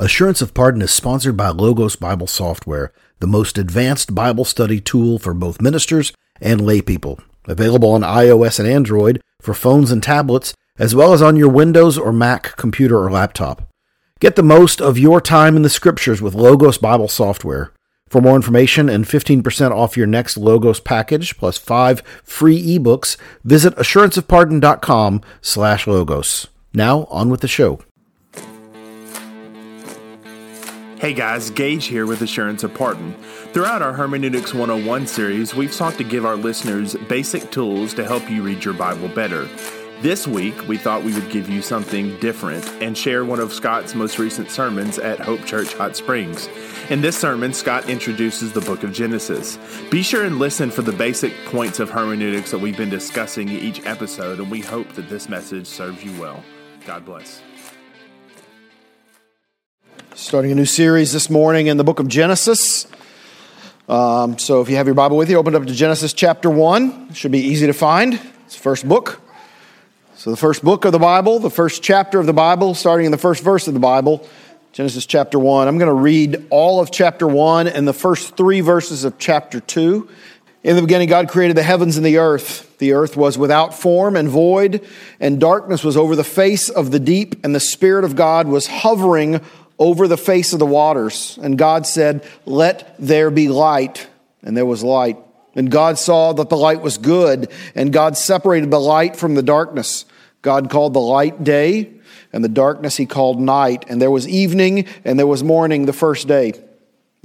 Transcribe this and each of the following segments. Assurance of Pardon is sponsored by Logos Bible Software, the most advanced Bible study tool for both ministers and laypeople. Available on iOS and Android for phones and tablets, as well as on your Windows or Mac computer or laptop. Get the most of your time in the Scriptures with Logos Bible Software. For more information and 15% off your next Logos package, plus 5 free ebooks, visit assuranceofpardon.com/Logos. Now, on with the show. Hey guys, Gage here with Assurance of Pardon. Throughout our Hermeneutics 101 series, we've sought to give our listeners basic tools to help you read your Bible better. This week, we thought we would give you something different and share one of Scott's most recent sermons at Hope Church Hot Springs. In this sermon, Scott introduces the book of Genesis. Be sure and listen for the basic points of hermeneutics that we've been discussing in each episode, and we hope that this message serves you well. God bless. Starting a new series this morning in the book of Genesis. So if you have your Bible with you, open it up to Genesis chapter 1. It should be easy to find. It's the first book. So the first book of the Bible, the first chapter of the Bible, starting in the first verse of the Bible, Genesis chapter 1. I'm going to read all of chapter 1 and the first three verses of chapter 2. In the beginning, God created the heavens and the earth. The earth was without form and void, and darkness was over the face of the deep, and the Spirit of God was hovering over the face of the waters. And God said, "Let there be light." And there was light. And God saw that the light was good, and God separated the light from the darkness. God called the light day, and the darkness he called night. And there was evening, and there was morning the first day.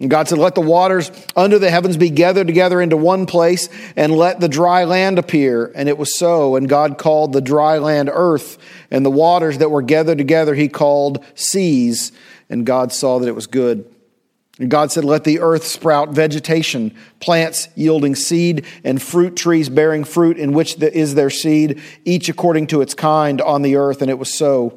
And God said, "Let the waters under the heavens be gathered together into one place, and let the dry land appear." And it was so, and God called the dry land earth, and the waters that were gathered together he called seas. And God saw that it was good. And God said, "Let the earth sprout vegetation, plants yielding seed, and fruit trees bearing fruit in which is their seed, each according to its kind on the earth." And it was so.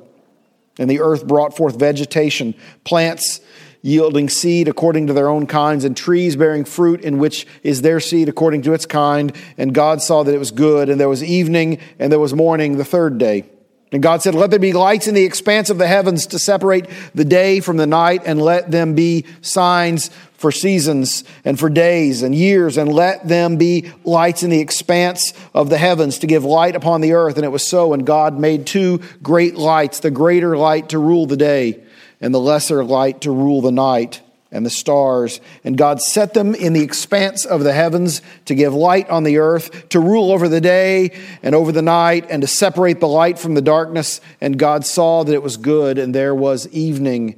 And the earth brought forth vegetation, plants yielding seed according to their own kinds, and trees bearing fruit in which is their seed according to its kind. And God saw that it was good, and there was evening, and there was morning the third day. And God said, "Let there be lights in the expanse of the heavens to separate the day from the night, and let them be signs for seasons and for days and years, and let them be lights in the expanse of the heavens to give light upon the earth." And it was so, and God made two great lights, the greater light to rule the day, and the lesser light to rule the night, and the stars. And God set them in the expanse of the heavens to give light on the earth, to rule over the day and over the night, and to separate the light from the darkness. And God saw that it was good, and there was evening,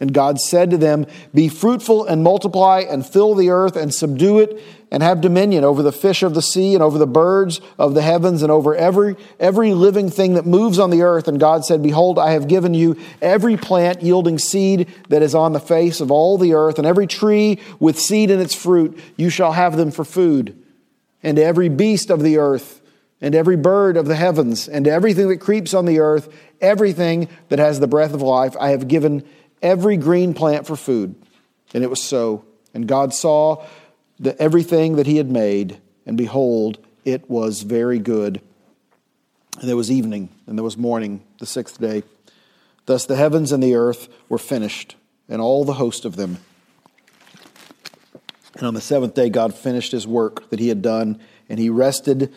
And God said to them, "Be fruitful and multiply and fill the earth and subdue it, and have dominion over the fish of the sea and over the birds of the heavens and over every living thing that moves on the earth." And God said, "Behold, I have given you every plant yielding seed that is on the face of all the earth, and every tree with seed in its fruit. You shall have them for food. And every beast of the earth, and every bird of the heavens, and everything that creeps on the earth, everything that has the breath of life. I have given every green plant for food." And it was so. And God saw that everything that he had made, and behold, it was very good. And there was evening, and there was morning, the sixth day. Thus the heavens and the earth were finished, and all the host of them. And on the seventh day God finished his work that he had done, and he rested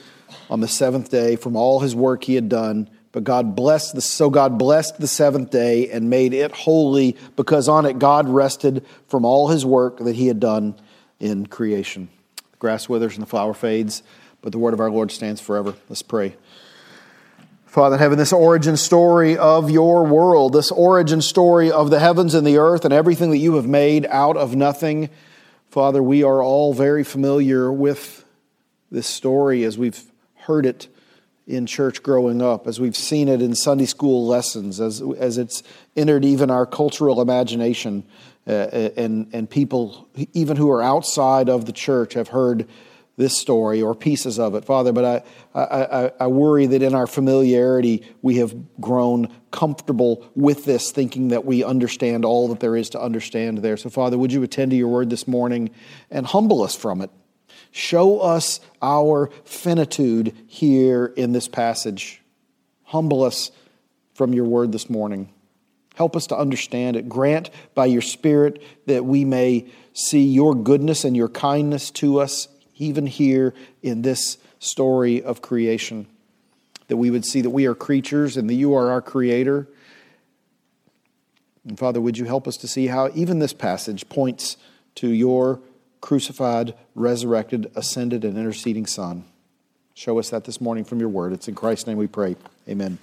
on the seventh day from all his work he had done. But God blessed the seventh day and made it holy, because on it God rested from all his work that he had done in creation. The grass withers and the flower fades, but the word of our Lord stands forever. Let's pray. Father in heaven, this origin story of your world, this origin story of the heavens and the earth and everything that you have made out of nothing, Father, we are all very familiar with this story as we've heard it in church growing up, as we've seen it in Sunday school lessons, as it's entered even our cultural imagination, and people even who are outside of the church have heard this story or pieces of it, Father. But I worry that in our familiarity, we have grown comfortable with this, thinking that we understand all that there is to understand there. So, Father, would you attend to your word this morning and humble us from it? Show us our finitude here in this passage. Humble us from your word this morning. Help us to understand it. Grant by your Spirit that we may see your goodness and your kindness to us even here in this story of creation, that we would see that we are creatures and that you are our creator. And Father, would you help us to see how even this passage points to your crucified, resurrected, ascended, and interceding Son. Show us that this morning from your word. It's in Christ's name we pray. Amen.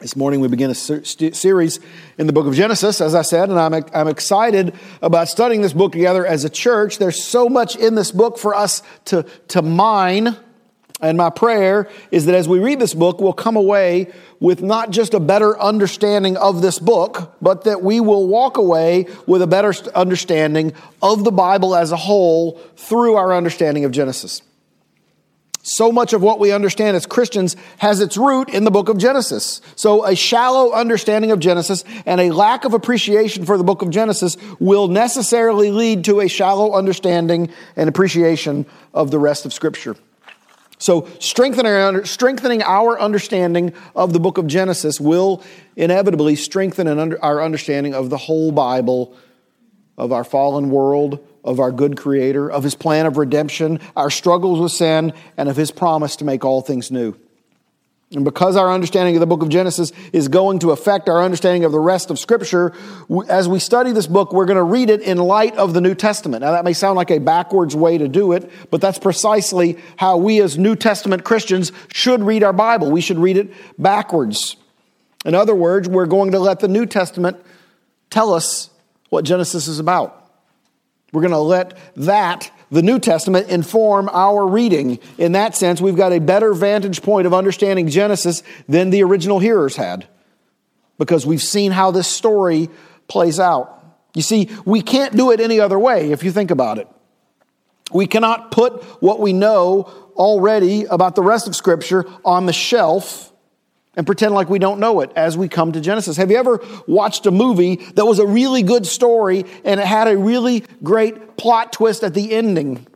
This morning we begin a series in the book of Genesis, as I said, and I'm excited about studying this book together as a church. There's so much in this book for us to mine, and my prayer is that as we read this book, we'll come away with not just a better understanding of this book, but that we will walk away with a better understanding of the Bible as a whole through our understanding of Genesis. So much of what we understand as Christians has its root in the book of Genesis. So a shallow understanding of Genesis and a lack of appreciation for the book of Genesis will necessarily lead to a shallow understanding and appreciation of the rest of Scripture. So strengthening our understanding of the book of Genesis will inevitably strengthen our understanding of the whole Bible, of our fallen world, of our good Creator, of His plan of redemption, our struggles with sin, and of His promise to make all things new. And because our understanding of the book of Genesis is going to affect our understanding of the rest of Scripture, as we study this book, we're going to read it in light of the New Testament. Now, that may sound like a backwards way to do it, but that's precisely how we as New Testament Christians should read our Bible. We should read it backwards. In other words, we're going to let the New Testament tell us what Genesis is about. We're going to let that, the New Testament, inform our reading. In that sense, we've got a better vantage point of understanding Genesis than the original hearers had, because we've seen how this story plays out. You see, we can't do it any other way if you think about it. We cannot put what we know already about the rest of Scripture on the shelf and pretend like we don't know it as we come to Genesis. Have you ever watched a movie that was a really good story and it had a really great plot twist at the ending?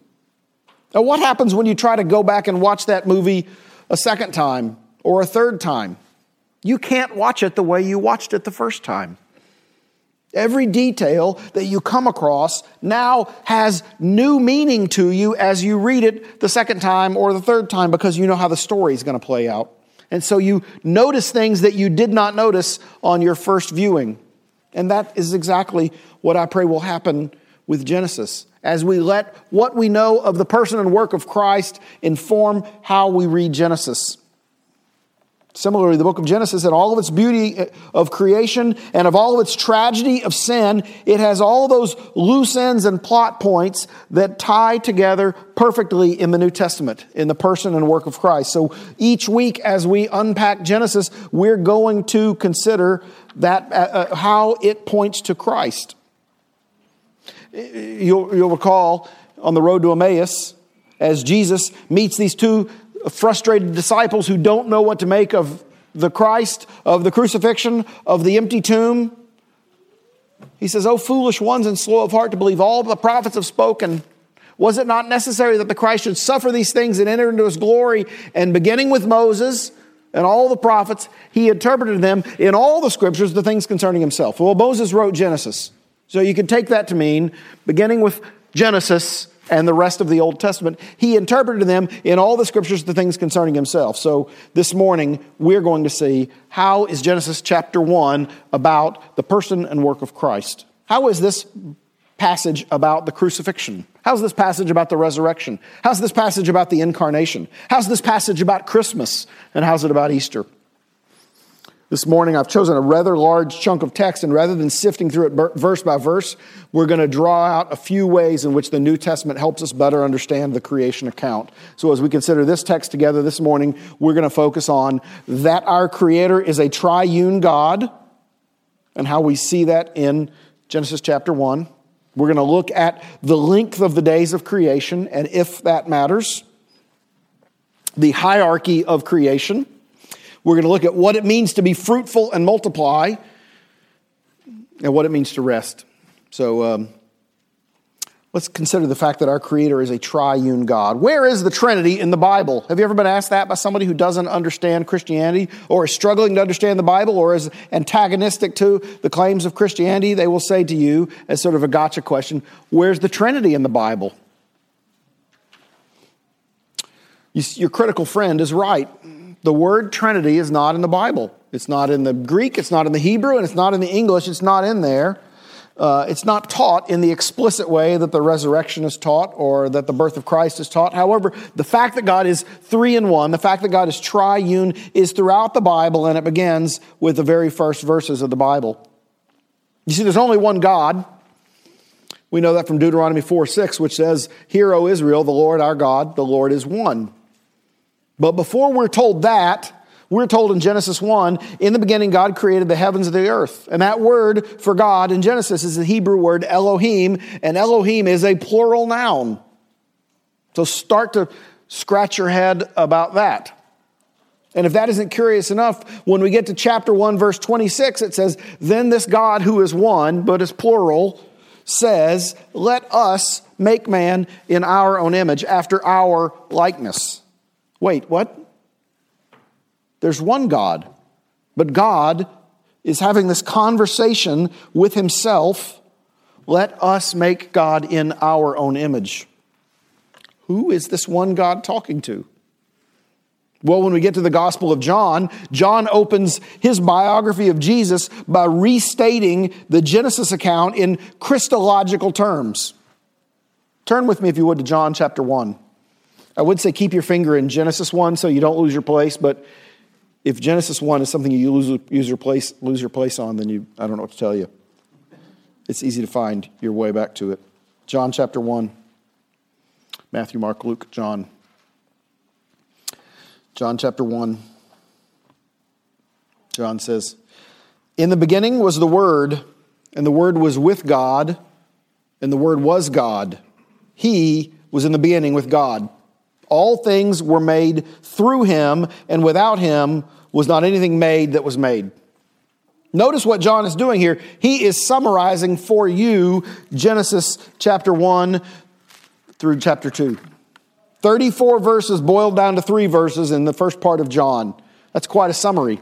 Now, what happens when you try to go back and watch that movie a second time or a third time? You can't watch it the way you watched it the first time. Every detail that you come across now has new meaning to you as you read it the second time or the third time, because you know how the story is going to play out. And so you notice things that you did not notice on your first viewing. And that is exactly what I pray will happen with Genesis, as we let what we know of the person and work of Christ inform how we read Genesis. Similarly, the book of Genesis, in all of its beauty of creation and of all of its tragedy of sin, it has all those loose ends and plot points that tie together perfectly in the New Testament, in the person and work of Christ. So each week as we unpack Genesis, we're going to consider that how it points to Christ. You'll recall on the road to Emmaus, as Jesus meets these two frustrated disciples who don't know what to make of the Christ, of the crucifixion, of the empty tomb. He says, "O foolish ones and slow of heart to believe all the prophets have spoken. Was it not necessary that the Christ should suffer these things and enter into his glory?" And beginning with Moses and all the prophets, he interpreted them in all the scriptures, the things concerning himself. Well, Moses wrote Genesis. So you could take that to mean, beginning with Genesis and the rest of the Old Testament, he interpreted them in all the scriptures, the things concerning himself. So this morning, we're going to see how is Genesis chapter 1 about the person and work of Christ? How is this passage about the crucifixion? How's this passage about the resurrection? How's this passage about the incarnation? How's this passage about Christmas? And how's it about Easter? This morning, I've chosen a rather large chunk of text, and rather than sifting through it verse by verse, we're going to draw out a few ways in which the New Testament helps us better understand the creation account. So as we consider this text together this morning, we're going to focus on that our Creator is a triune God, and how we see that in Genesis chapter 1. We're going to look at the length of the days of creation, and if that matters, the hierarchy of creation. We're going to look at what it means to be fruitful and multiply, and what it means to rest. So let's consider the fact that our Creator is a triune God. Where is the Trinity in the Bible? Have you ever been asked that by somebody who doesn't understand Christianity, or is struggling to understand the Bible, or is antagonistic to the claims of Christianity? They will say to you, as sort of a gotcha question, where's the Trinity in the Bible? Your critical friend is right. The word Trinity is not in the Bible. It's not in the Greek, it's not in the Hebrew, and it's not in the English. It's not in there. It's not taught in the explicit way that the resurrection is taught or that the birth of Christ is taught. However, the fact that God is three in one, the fact that God is triune, is throughout the Bible, and it begins with the very first verses of the Bible. You see, there's only one God. We know that from Deuteronomy 4:6, which says, "Hear, O Israel, the Lord our God, the Lord is one." But before we're told that, we're told in Genesis 1, in the beginning God created the heavens and the earth. And that word for God in Genesis is the Hebrew word Elohim, and Elohim is a plural noun. So start to scratch your head about that. And if that isn't curious enough, when we get to chapter 1, verse 26, it says, "Then this God who is one, but is plural, says, let us make man in our own image, after our likeness." Wait, what? There's one God, but God is having this conversation with himself. Let us make God in our own image. Who is this one God talking to? Well, when we get to the Gospel of John, John opens his biography of Jesus by restating the Genesis account in Christological terms. Turn with me, if you would, to John chapter 1. I would say keep your finger in Genesis 1 so you don't lose your place, but if Genesis 1 is something you lose your place on, then I don't know what to tell you. It's easy to find your way back to it. John chapter 1, Matthew, Mark, Luke, John. John chapter 1. John says, "In the beginning was the Word, and the Word was with God, and the Word was God. He was in the beginning with God. All things were made through him, and without him was not anything made that was made." Notice what John is doing here. He is summarizing for you Genesis chapter 1 through chapter 2. 34 verses boiled down to 3 verses in the first part of John. That's quite a summary.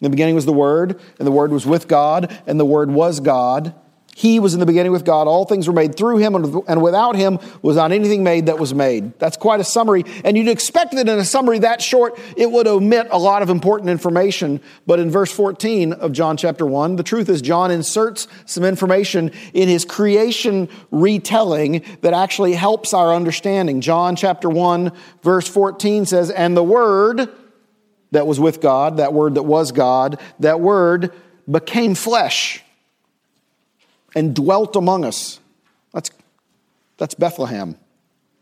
"In the beginning was the Word, and the Word was with God, and the Word was God. He was in the beginning with God. All things were made through him, and without him was not anything made that was made." That's quite a summary. And you'd expect that in a summary that short, it would omit a lot of important information. But in verse 14 of John chapter 1, the truth is John inserts some information in his creation retelling that actually helps our understanding. John chapter 1, verse 14 says, "And the Word that was with God," that Word that was God, "that Word became flesh and dwelt among us." That's Bethlehem.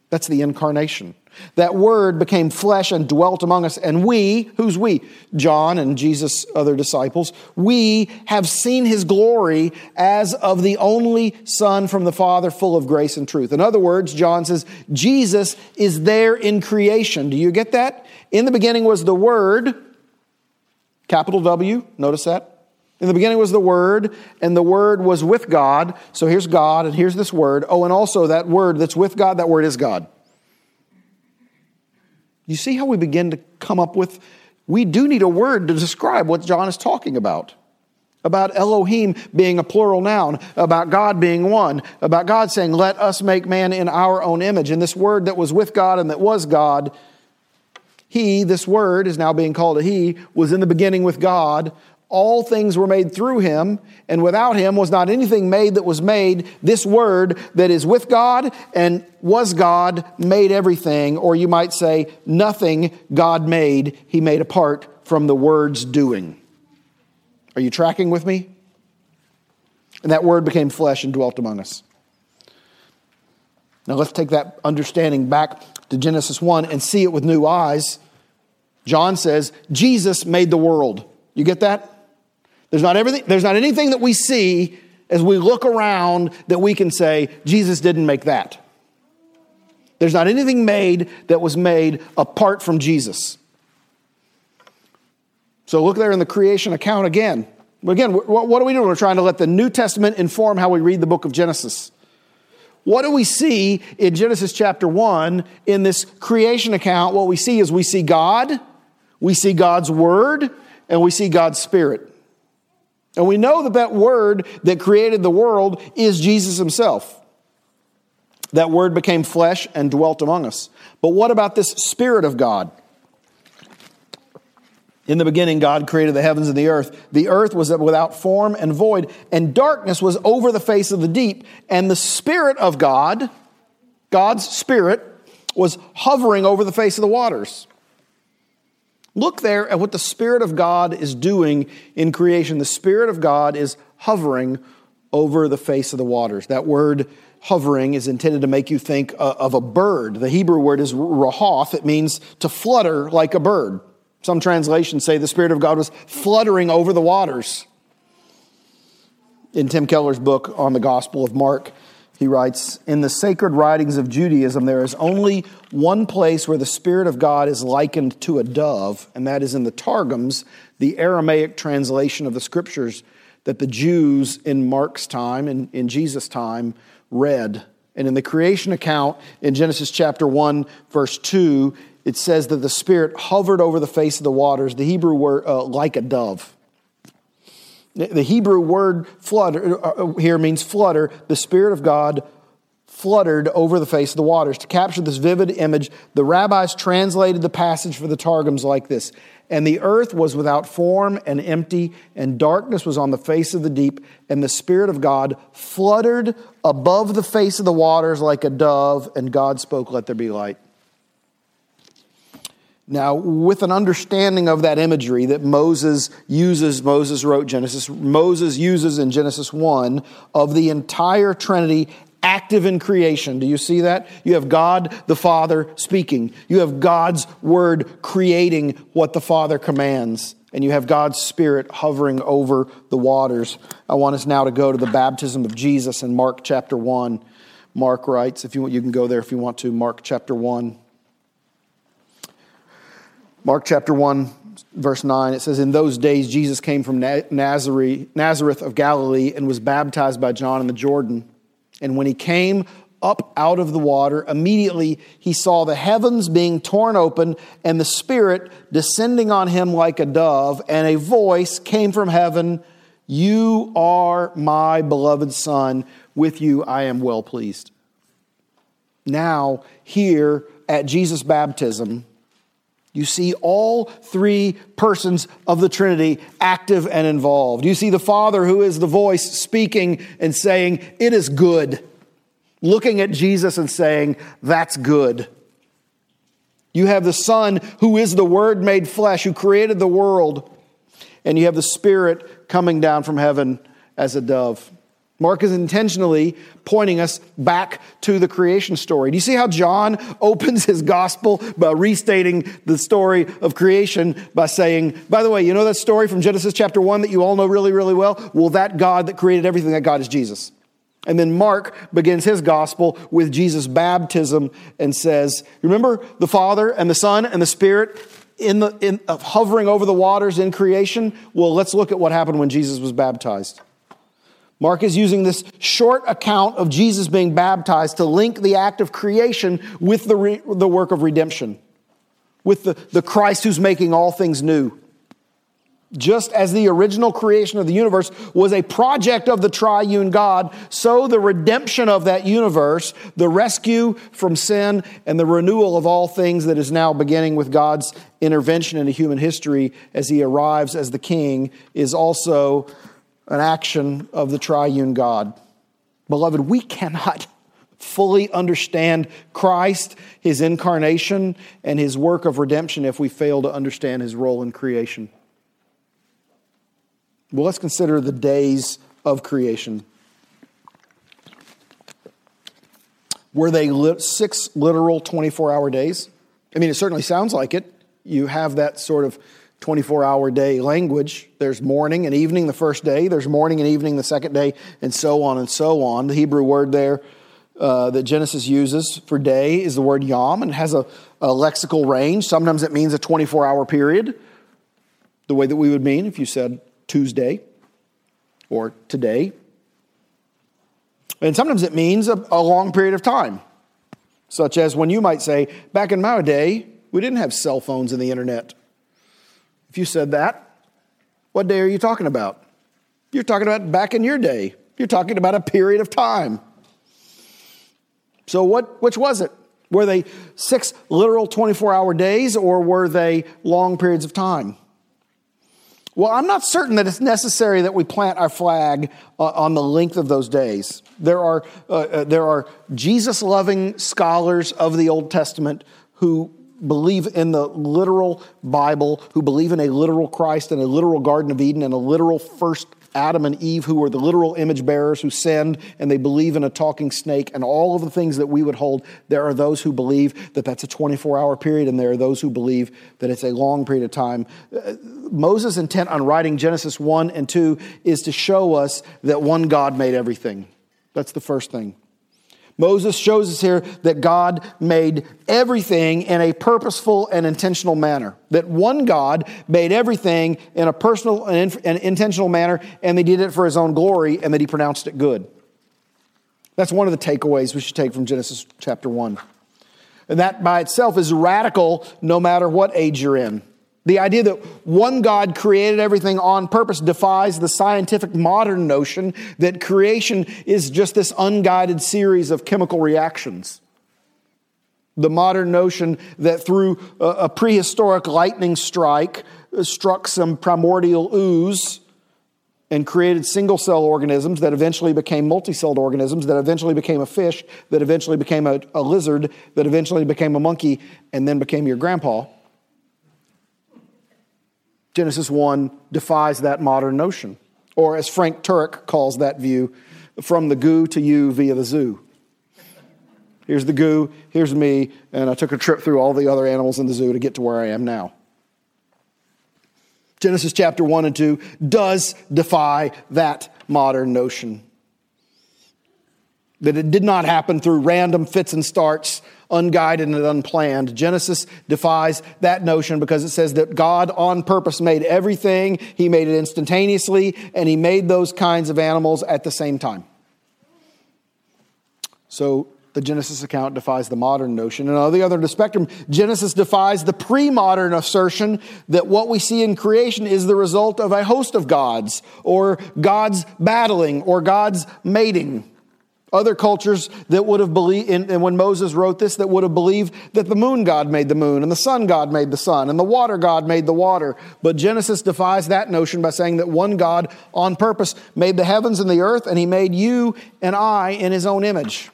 That's the incarnation. That word became flesh and dwelt among us. And we, who's we? John and Jesus' other disciples. We have seen his glory as of the only Son from the Father, full of grace and truth. In other words, John says, Jesus is there in creation. Do you get that? In the beginning was the Word, capital W, notice that. In the beginning was the Word, and the Word was with God. So here's God, and here's this Word. Oh, and also that Word that's with God, that Word is God. You see how we begin to come up with, we do need a word to describe what John is talking about Elohim being a plural noun, about God being one, about God saying, let us make man in our own image. And this word that was with God and that was God, he, this word is now being called a he, was in the beginning with God. All things were made through him, and without him was not anything made that was made. This word that is with God and was God made everything, or you might say nothing God made, he made apart from the word's doing. Are you tracking with me? And that word became flesh and dwelt among us. Now let's take that understanding back to Genesis 1 and see it with new eyes. John says, Jesus made the world. You get that? There's not anything that we see as we look around that we can say, Jesus didn't make that. There's not anything made that was made apart from Jesus. So look there in the creation account again. Again, what are we doing? We're trying to let the New Testament inform how we read the book of Genesis. What do we see in Genesis chapter 1 in this creation account? What we see is we see God, we see God's Word, and we see God's Spirit. And we know that that Word that created the world is Jesus himself. That Word became flesh and dwelt among us. But what about this Spirit of God? In the beginning, God created the heavens and the earth. The earth was without form and void, and darkness was over the face of the deep. And the Spirit of God, God's Spirit, was hovering over the face of the waters. Look there at what the Spirit of God is doing in creation. The Spirit of God is hovering over the face of the waters. That word hovering is intended to make you think of a bird. The Hebrew word is rahoth. It means to flutter like a bird. Some translations say the Spirit of God was fluttering over the waters. In Tim Keller's book on the Gospel of Mark, he writes, in the sacred writings of Judaism, there is only one place where the Spirit of God is likened to a dove, and that is in the Targums, the Aramaic translation of the Scriptures that the Jews in Mark's time, and in Jesus' time, read. And in the creation account, in Genesis chapter 1, verse 2, it says that the Spirit hovered over the face of the waters, the Hebrew word, like a dove. The Hebrew word flutter here means flutter. The Spirit of God fluttered over the face of the waters. To capture this vivid image, the rabbis translated the passage for the Targums like this. And the earth was without form and empty, and darkness was on the face of the deep, and the Spirit of God fluttered above the face of the waters like a dove, and God spoke, let there be light. Now, with an understanding of that imagery that Moses wrote Genesis, Moses uses in Genesis 1 of the entire Trinity active in creation. Do you see that? You have God the Father speaking. You have God's Word creating what the Father commands. And you have God's Spirit hovering over the waters. I want us now to go to the baptism of Jesus in Mark chapter 1. Mark writes, if you want, you can go there if you want to, Mark chapter 1. Mark chapter 1, verse 9, it says, in those days Jesus came from Nazareth of Galilee and was baptized by John in the Jordan. And when he came up out of the water, immediately he saw the heavens being torn open and the Spirit descending on him like a dove. And a voice came from heaven, you are my beloved Son, with you I am well pleased. Now, here at Jesus' baptism, you see all three persons of the Trinity active and involved. You see the Father, who is the voice, speaking and saying, it is good. Looking at Jesus and saying, that's good. You have the Son, who is the Word made flesh, who created the world. And you have the Spirit coming down from heaven as a dove. Mark is intentionally pointing us back to the creation story. Do you see how John opens his gospel by restating the story of creation by saying, by the way, you know that story from Genesis chapter 1 that you all know really, really well? Well, that God that created everything, that God is Jesus. And then Mark begins his gospel with Jesus' baptism and says, remember the Father and the Son and the Spirit hovering over the waters in creation? Well, let's look at what happened when Jesus was baptized. Mark is using this short account of Jesus being baptized to link the act of creation with the work of redemption, with the Christ who's making all things new. Just as the original creation of the universe was a project of the triune God, so the redemption of that universe, the rescue from sin, and the renewal of all things that is now beginning with God's intervention into human history as he arrives as the king is also an action of the triune God. Beloved, we cannot fully understand Christ, his incarnation, and his work of redemption if we fail to understand his role in creation. Well, let's consider the days of creation. Were they 6 literal 24-hour days? I mean, it certainly sounds like it. You have that sort of 24-hour day language. There's morning and evening the first day. There's morning and evening the second day, and so on and so on. The Hebrew word there that Genesis uses for day is the word yom, and it has a lexical range. Sometimes it means a 24-hour period, the way that we would mean if you said Tuesday or today. And sometimes it means a long period of time, such as when you might say, back in my day, we didn't have cell phones and the internet. If you said that, what day are you talking about? You're talking about back in your day. You're talking about a period of time. So which was it? Were they 6 literal 24-hour days, or were they long periods of time? Well, I'm not certain that it's necessary that we plant our flag on the length of those days. There are Jesus-loving scholars of the Old Testament who believe in the literal Bible, who believe in a literal Christ and a literal Garden of Eden and a literal first Adam and Eve, who were the literal image bearers who sinned, and they believe in a talking snake and all of the things that we would hold. There are those who believe that that's a 24-hour period, and there are those who believe that it's a long period of time. Moses' intent on writing Genesis 1 and 2 is to show us that one God made everything. That's the first thing. Moses shows us here that God made everything in a purposeful and intentional manner. That one God made everything in a personal and intentional manner, and they did it for his own glory, and that he pronounced it good. That's one of the takeaways we should take from Genesis chapter 1. And that by itself is radical no matter what age you're in. The idea that one God created everything on purpose defies the scientific modern notion that creation is just this unguided series of chemical reactions. The modern notion that through a prehistoric lightning strike struck some primordial ooze and created single-cell organisms that eventually became multi-celled organisms, that eventually became a fish, that eventually became a lizard, that eventually became a monkey, and then became your grandpa. Genesis 1 defies that modern notion, or as Frank Turek calls that view, from the goo to you via the zoo. Here's the goo, here's me, and I took a trip through all the other animals in the zoo to get to where I am now. Genesis chapter 1 and 2 does defy that modern notion. That it did not happen through random fits and starts, unguided and unplanned. Genesis defies that notion because it says that God on purpose made everything. He made it instantaneously, and he made those kinds of animals at the same time. So the Genesis account defies the modern notion. And on the other end of the spectrum, Genesis defies the pre-modern assertion that what we see in creation is the result of a host of gods, or gods battling, or gods mating. Other cultures that would have believed, and when Moses wrote this, that would have believed that the moon god made the moon, and the sun god made the sun, and the water god made the water. But Genesis defies that notion by saying that one God on purpose made the heavens and the earth, and he made you and I in his own image.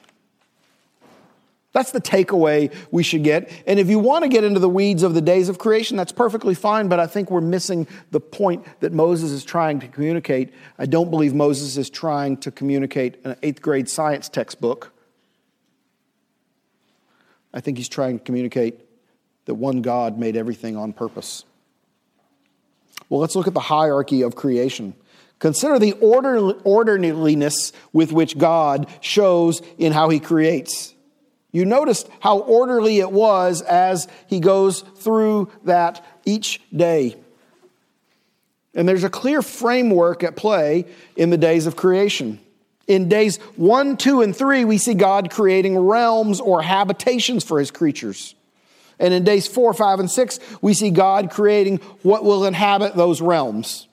That's the takeaway we should get. And if you want to get into the weeds of the days of creation, that's perfectly fine, but I think we're missing the point that Moses is trying to communicate. I don't believe Moses is trying to communicate an 8th grade science textbook. I think he's trying to communicate that one God made everything on purpose. Well, let's look at the hierarchy of creation. Consider the orderliness with which God shows in how he creates. You noticed how orderly it was as he goes through that each day. And there's a clear framework at play in the days of creation. In days 1, 2, and 3, we see God creating realms or habitations for his creatures. And in days 4, 5, and 6, we see God creating what will inhabit those realms.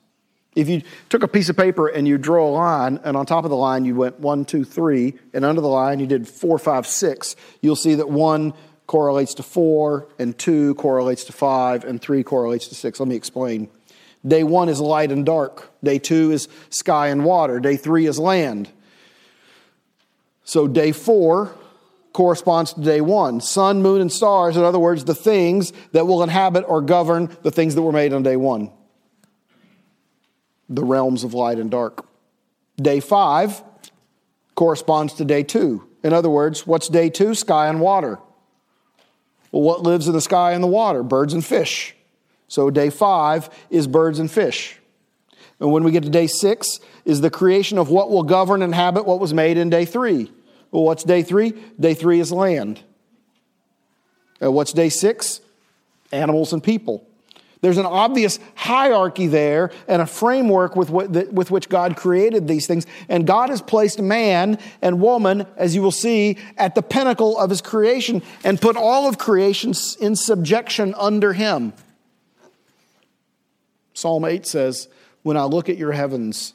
If you took a piece of paper and you draw a line, and on top of the line you went 1, 2, 3, and under the line you did 4, 5, 6, you'll see that 1 correlates to 4, and 2 correlates to 5, and 3 correlates to 6. Let me explain. Day 1 is light and dark. Day 2 is sky and water. Day 3 is land. So day 4 corresponds to day 1. Sun, moon, and stars, in other words, the things that will inhabit or govern the things that were made on day 1. The realms of light and dark. Day 5 corresponds to day 2. In other words, what's day 2? Sky and water. Well, what lives in the sky and the water? Birds and fish. So day 5 is birds and fish. And when we get to day 6 is the creation of what will govern and inhabit what was made in day 3. Well, what's day 3? Day 3 is land. And what's day 6? Animals and people. There's an obvious hierarchy there and a framework with which God created these things. And God has placed man and woman, as you will see, at the pinnacle of his creation and put all of creation in subjection under him. Psalm 8 says, "When I look at your heavens,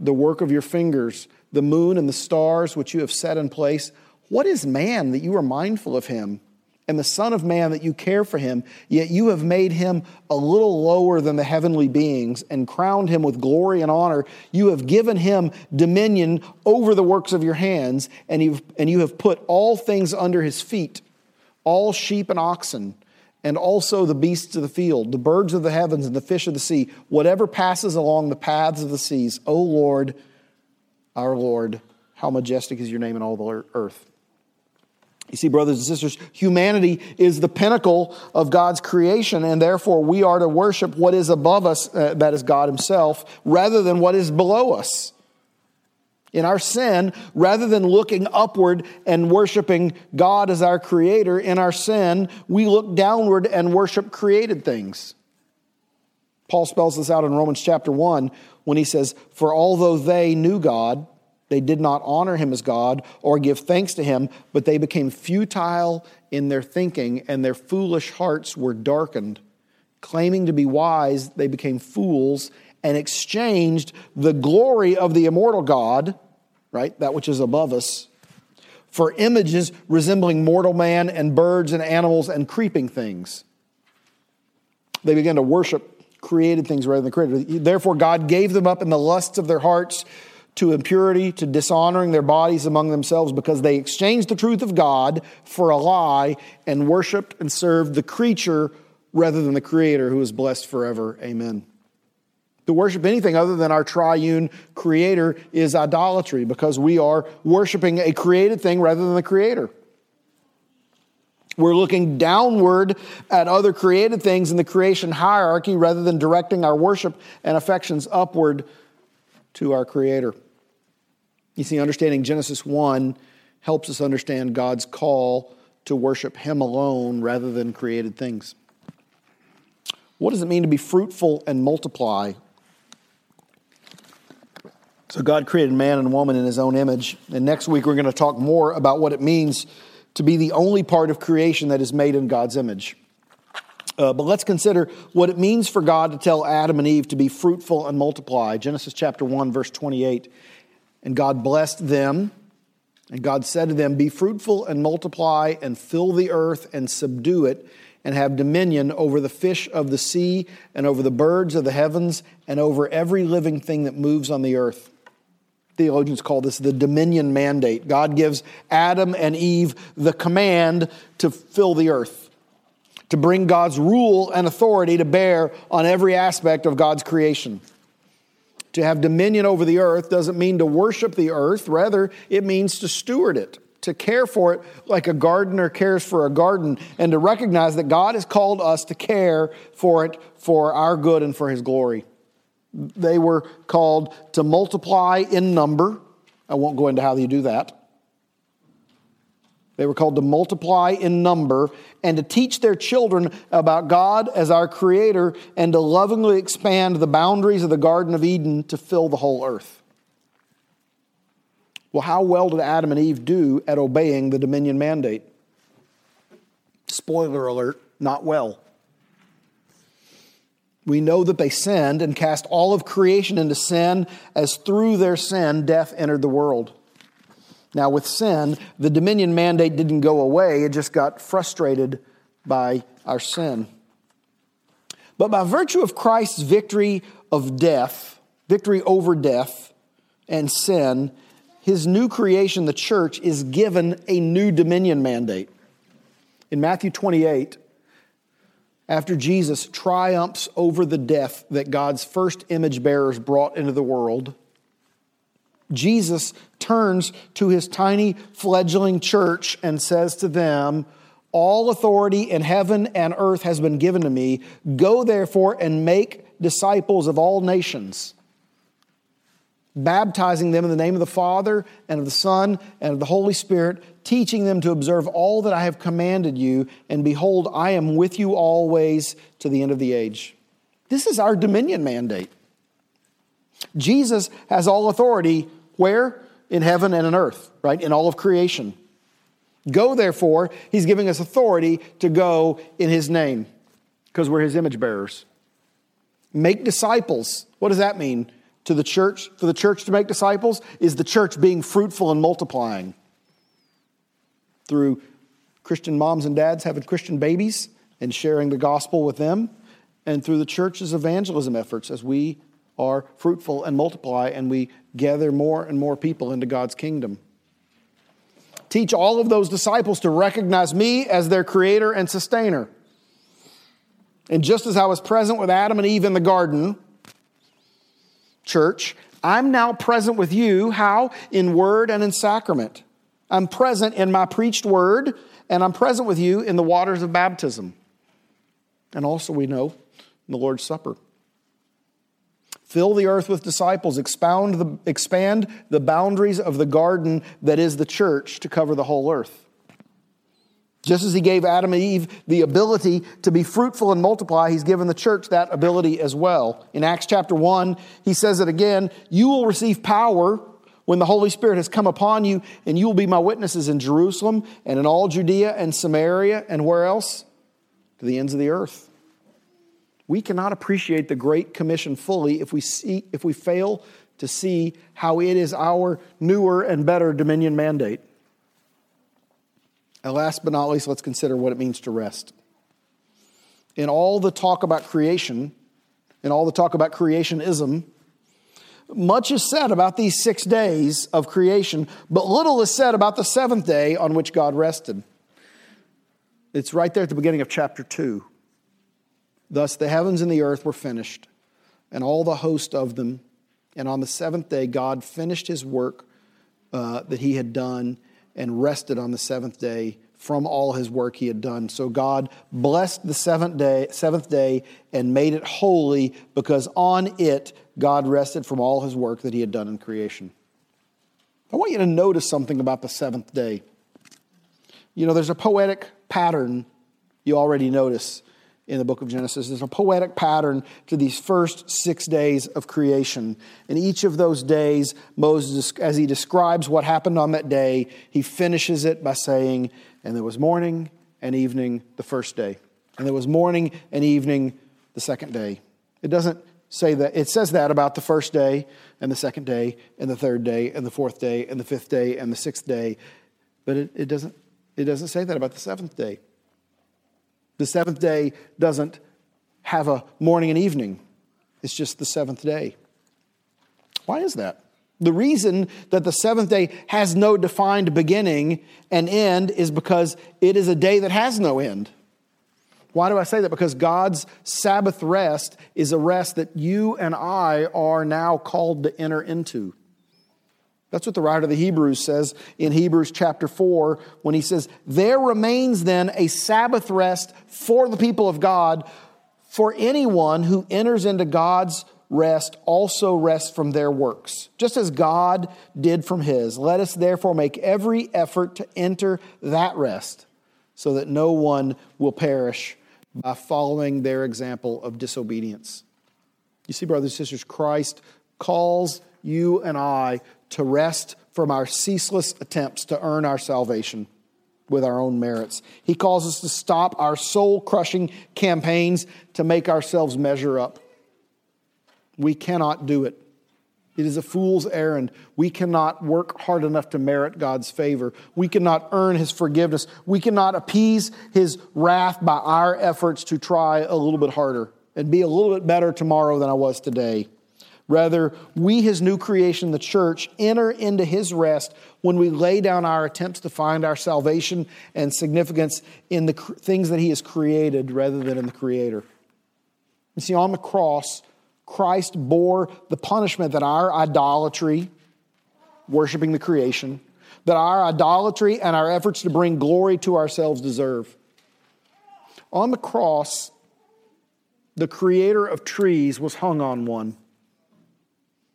the work of your fingers, the moon and the stars which you have set in place, what is man that you are mindful of him? And the Son of Man that you care for him, yet you have made him a little lower than the heavenly beings and crowned him with glory and honor. You have given him dominion over the works of your hands, and you have put all things under his feet, all sheep and oxen, and also the beasts of the field, the birds of the heavens and the fish of the sea, whatever passes along the paths of the seas. O Lord, our Lord, how majestic is your name in all the earth." You see, brothers and sisters, humanity is the pinnacle of God's creation, and therefore we are to worship what is above us, that is God himself, rather than what is below us. In our sin, rather than looking upward and worshiping God as our creator, in our sin, we look downward and worship created things. Paul spells this out in Romans chapter 1 when he says, "For although they knew God, they did not honor him as God or give thanks to him, but they became futile in their thinking, and their foolish hearts were darkened. Claiming to be wise, they became fools and exchanged the glory of the immortal God," right, that which is above us, "for images resembling mortal man and birds and animals and creeping things." They began to worship created things rather than created. "Therefore, God gave them up in the lusts of their hearts, to impurity, to dishonoring their bodies among themselves, because they exchanged the truth of God for a lie and worshiped and served the creature rather than the Creator, who is blessed forever. Amen." To worship anything other than our triune Creator is idolatry, because we are worshiping a created thing rather than the Creator. We're looking downward at other created things in the creation hierarchy rather than directing our worship and affections upward to our Creator. You see, understanding Genesis 1 helps us understand God's call to worship him alone rather than created things. What does it mean to be fruitful and multiply? So God created man and woman in his own image. And next week we're going to talk more about what it means to be the only part of creation that is made in God's image. But let's consider what it means for God to tell Adam and Eve to be fruitful and multiply. Genesis chapter 1, verse 28. "And God blessed them, and God said to them, 'Be fruitful and multiply and fill the earth and subdue it and have dominion over the fish of the sea and over the birds of the heavens and over every living thing that moves on the earth.' Theologians call this the dominion mandate. God gives Adam and Eve the command to fill the earth, to bring God's rule and authority to bear on every aspect of God's creation. To have dominion over the earth doesn't mean to worship the earth. Rather, it means to steward it, to care for it like a gardener cares for a garden, and to recognize that God has called us to care for it for our good and for His glory. They were called to multiply in number. I won't go into how you do that. They were called to multiply in number and to teach their children about God as our Creator and to lovingly expand the boundaries of the Garden of Eden to fill the whole earth. Well, how well did Adam and Eve do at obeying the dominion mandate? Spoiler alert, not well. We know that they sinned and cast all of creation into sin, as through their sin, death entered the world. Now, with sin, the dominion mandate didn't go away. It just got frustrated by our sin. But by virtue of Christ's victory of death, victory over death and sin, His new creation, the church, is given a new dominion mandate. In Matthew 28, after Jesus triumphs over the death that God's first image bearers brought into the world, Jesus turns to His tiny fledgling church and says to them, "All authority in heaven and earth has been given to me. Go therefore and make disciples of all nations, baptizing them in the name of the Father and of the Son and of the Holy Spirit, teaching them to observe all that I have commanded you. And behold, I am with you always to the end of the age." This is our dominion mandate. Jesus has all authority where? In heaven and on earth, right? In all of creation. Go, therefore. He's giving us authority to go in His name because we're His image bearers. Make disciples. What does that mean? To the church, for the church to make disciples is the church being fruitful and multiplying through Christian moms and dads having Christian babies and sharing the gospel with them, and through the church's evangelism efforts as we are fruitful and multiply, and we gather more and more people into God's kingdom. Teach all of those disciples to recognize me as their creator and sustainer. And just as I was present with Adam and Eve in the garden, church, I'm now present with you. How? In word and in sacrament. I'm present in my preached word, and I'm present with you in the waters of baptism. And also, we know, in the Lord's Supper. Fill the earth with disciples, expand the boundaries of the garden that is the church to cover the whole earth. Just as He gave Adam and Eve the ability to be fruitful and multiply, He's given the church that ability as well. In Acts chapter 1, He says it again, "You will receive power when the Holy Spirit has come upon you, and you will be my witnesses in Jerusalem and in all Judea and Samaria," and where else? To the ends of the earth. We cannot appreciate the Great Commission fully if we fail to see how it is our newer and better dominion mandate. And last but not least, let's consider what it means to rest. In all the talk about creation, in all the talk about creationism, much is said about these 6 days of creation, but little is said about the seventh day on which God rested. It's right there at the beginning of chapter 2. Thus the heavens and the earth were finished, and all the host of them. And on the seventh day, God finished His work that He had done and rested on the seventh day from all His work He had done. So God blessed the seventh day and made it holy, because on it, God rested from all His work that He had done in creation. I want you to notice something about the seventh day. You know, there's a poetic pattern you already notice in the book of Genesis. There's a poetic pattern to these first 6 days of creation. In each of those days, Moses, as he describes what happened on that day, he finishes it by saying, "And there was morning and evening the first day. And there was morning and evening the second day." It doesn't say that. It says that about the first day and the second day and the third day and the fourth day and the fifth day and the sixth day. But it doesn't say that about the seventh day. The seventh day doesn't have a morning and evening. It's just the seventh day. Why is that? The reason that the seventh day has no defined beginning and end is because it is a day that has no end. Why do I say that? Because God's Sabbath rest is a rest that you and I are now called to enter into. That's what the writer of the Hebrews says in Hebrews chapter 4 when he says, "There remains then a Sabbath rest for the people of God, for anyone who enters into God's rest also rests from their works, just as God did from his. Let us therefore make every effort to enter that rest, so that no one will perish by following their example of disobedience." You see, brothers and sisters, Christ calls you and I to rest from our ceaseless attempts to earn our salvation with our own merits. He calls us to stop our soul-crushing campaigns to make ourselves measure up. We cannot do it. It is a fool's errand. We cannot work hard enough to merit God's favor. We cannot earn His forgiveness. We cannot appease His wrath by our efforts to try a little bit harder and be a little bit better tomorrow than I was today. Rather, we, His new creation, the church, enter into His rest when we lay down our attempts to find our salvation and significance in the things that He has created rather than in the Creator. You see, on the cross, Christ bore the punishment that our idolatry, worshiping the creation, that our idolatry and our efforts to bring glory to ourselves deserve. On the cross, the Creator of trees was hung on one.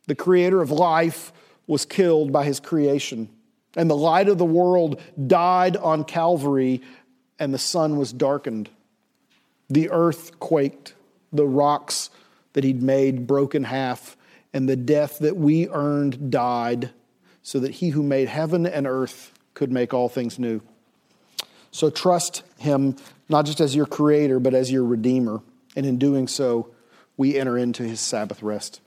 The Creator of life was killed by His creation. And the light of the world died on Calvary, and the sun was darkened. The earth quaked. The rocks that He'd made broke in half, and the death that we earned died, so that He who made heaven and earth could make all things new. So trust Him, not just as your Creator, but as your Redeemer. And in doing so, we enter into His Sabbath rest.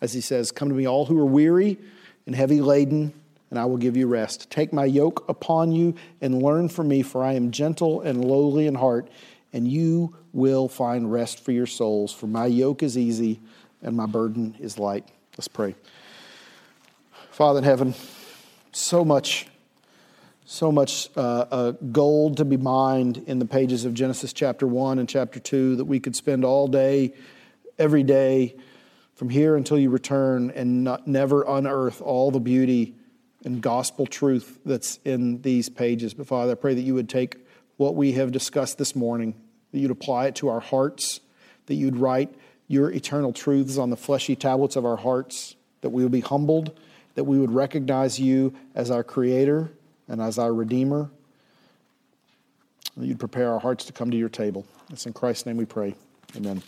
As He says, "Come to me, all who are weary and heavy laden, and I will give you rest. Take my yoke upon you and learn from me, for I am gentle and lowly in heart, and you will find rest for your souls. For my yoke is easy and my burden is light." Let's pray. Father in heaven, so much gold to be mined in the pages of Genesis chapter 1 and chapter 2 that we could spend all day, every day, from here until you return, and never unearth all the beauty and gospel truth that's in these pages. But Father, I pray that you would take what we have discussed this morning, that you'd apply it to our hearts, that you'd write your eternal truths on the fleshy tablets of our hearts, that we would be humbled, that we would recognize you as our Creator and as our Redeemer, and that you'd prepare our hearts to come to your table. It's in Christ's name we pray. Amen.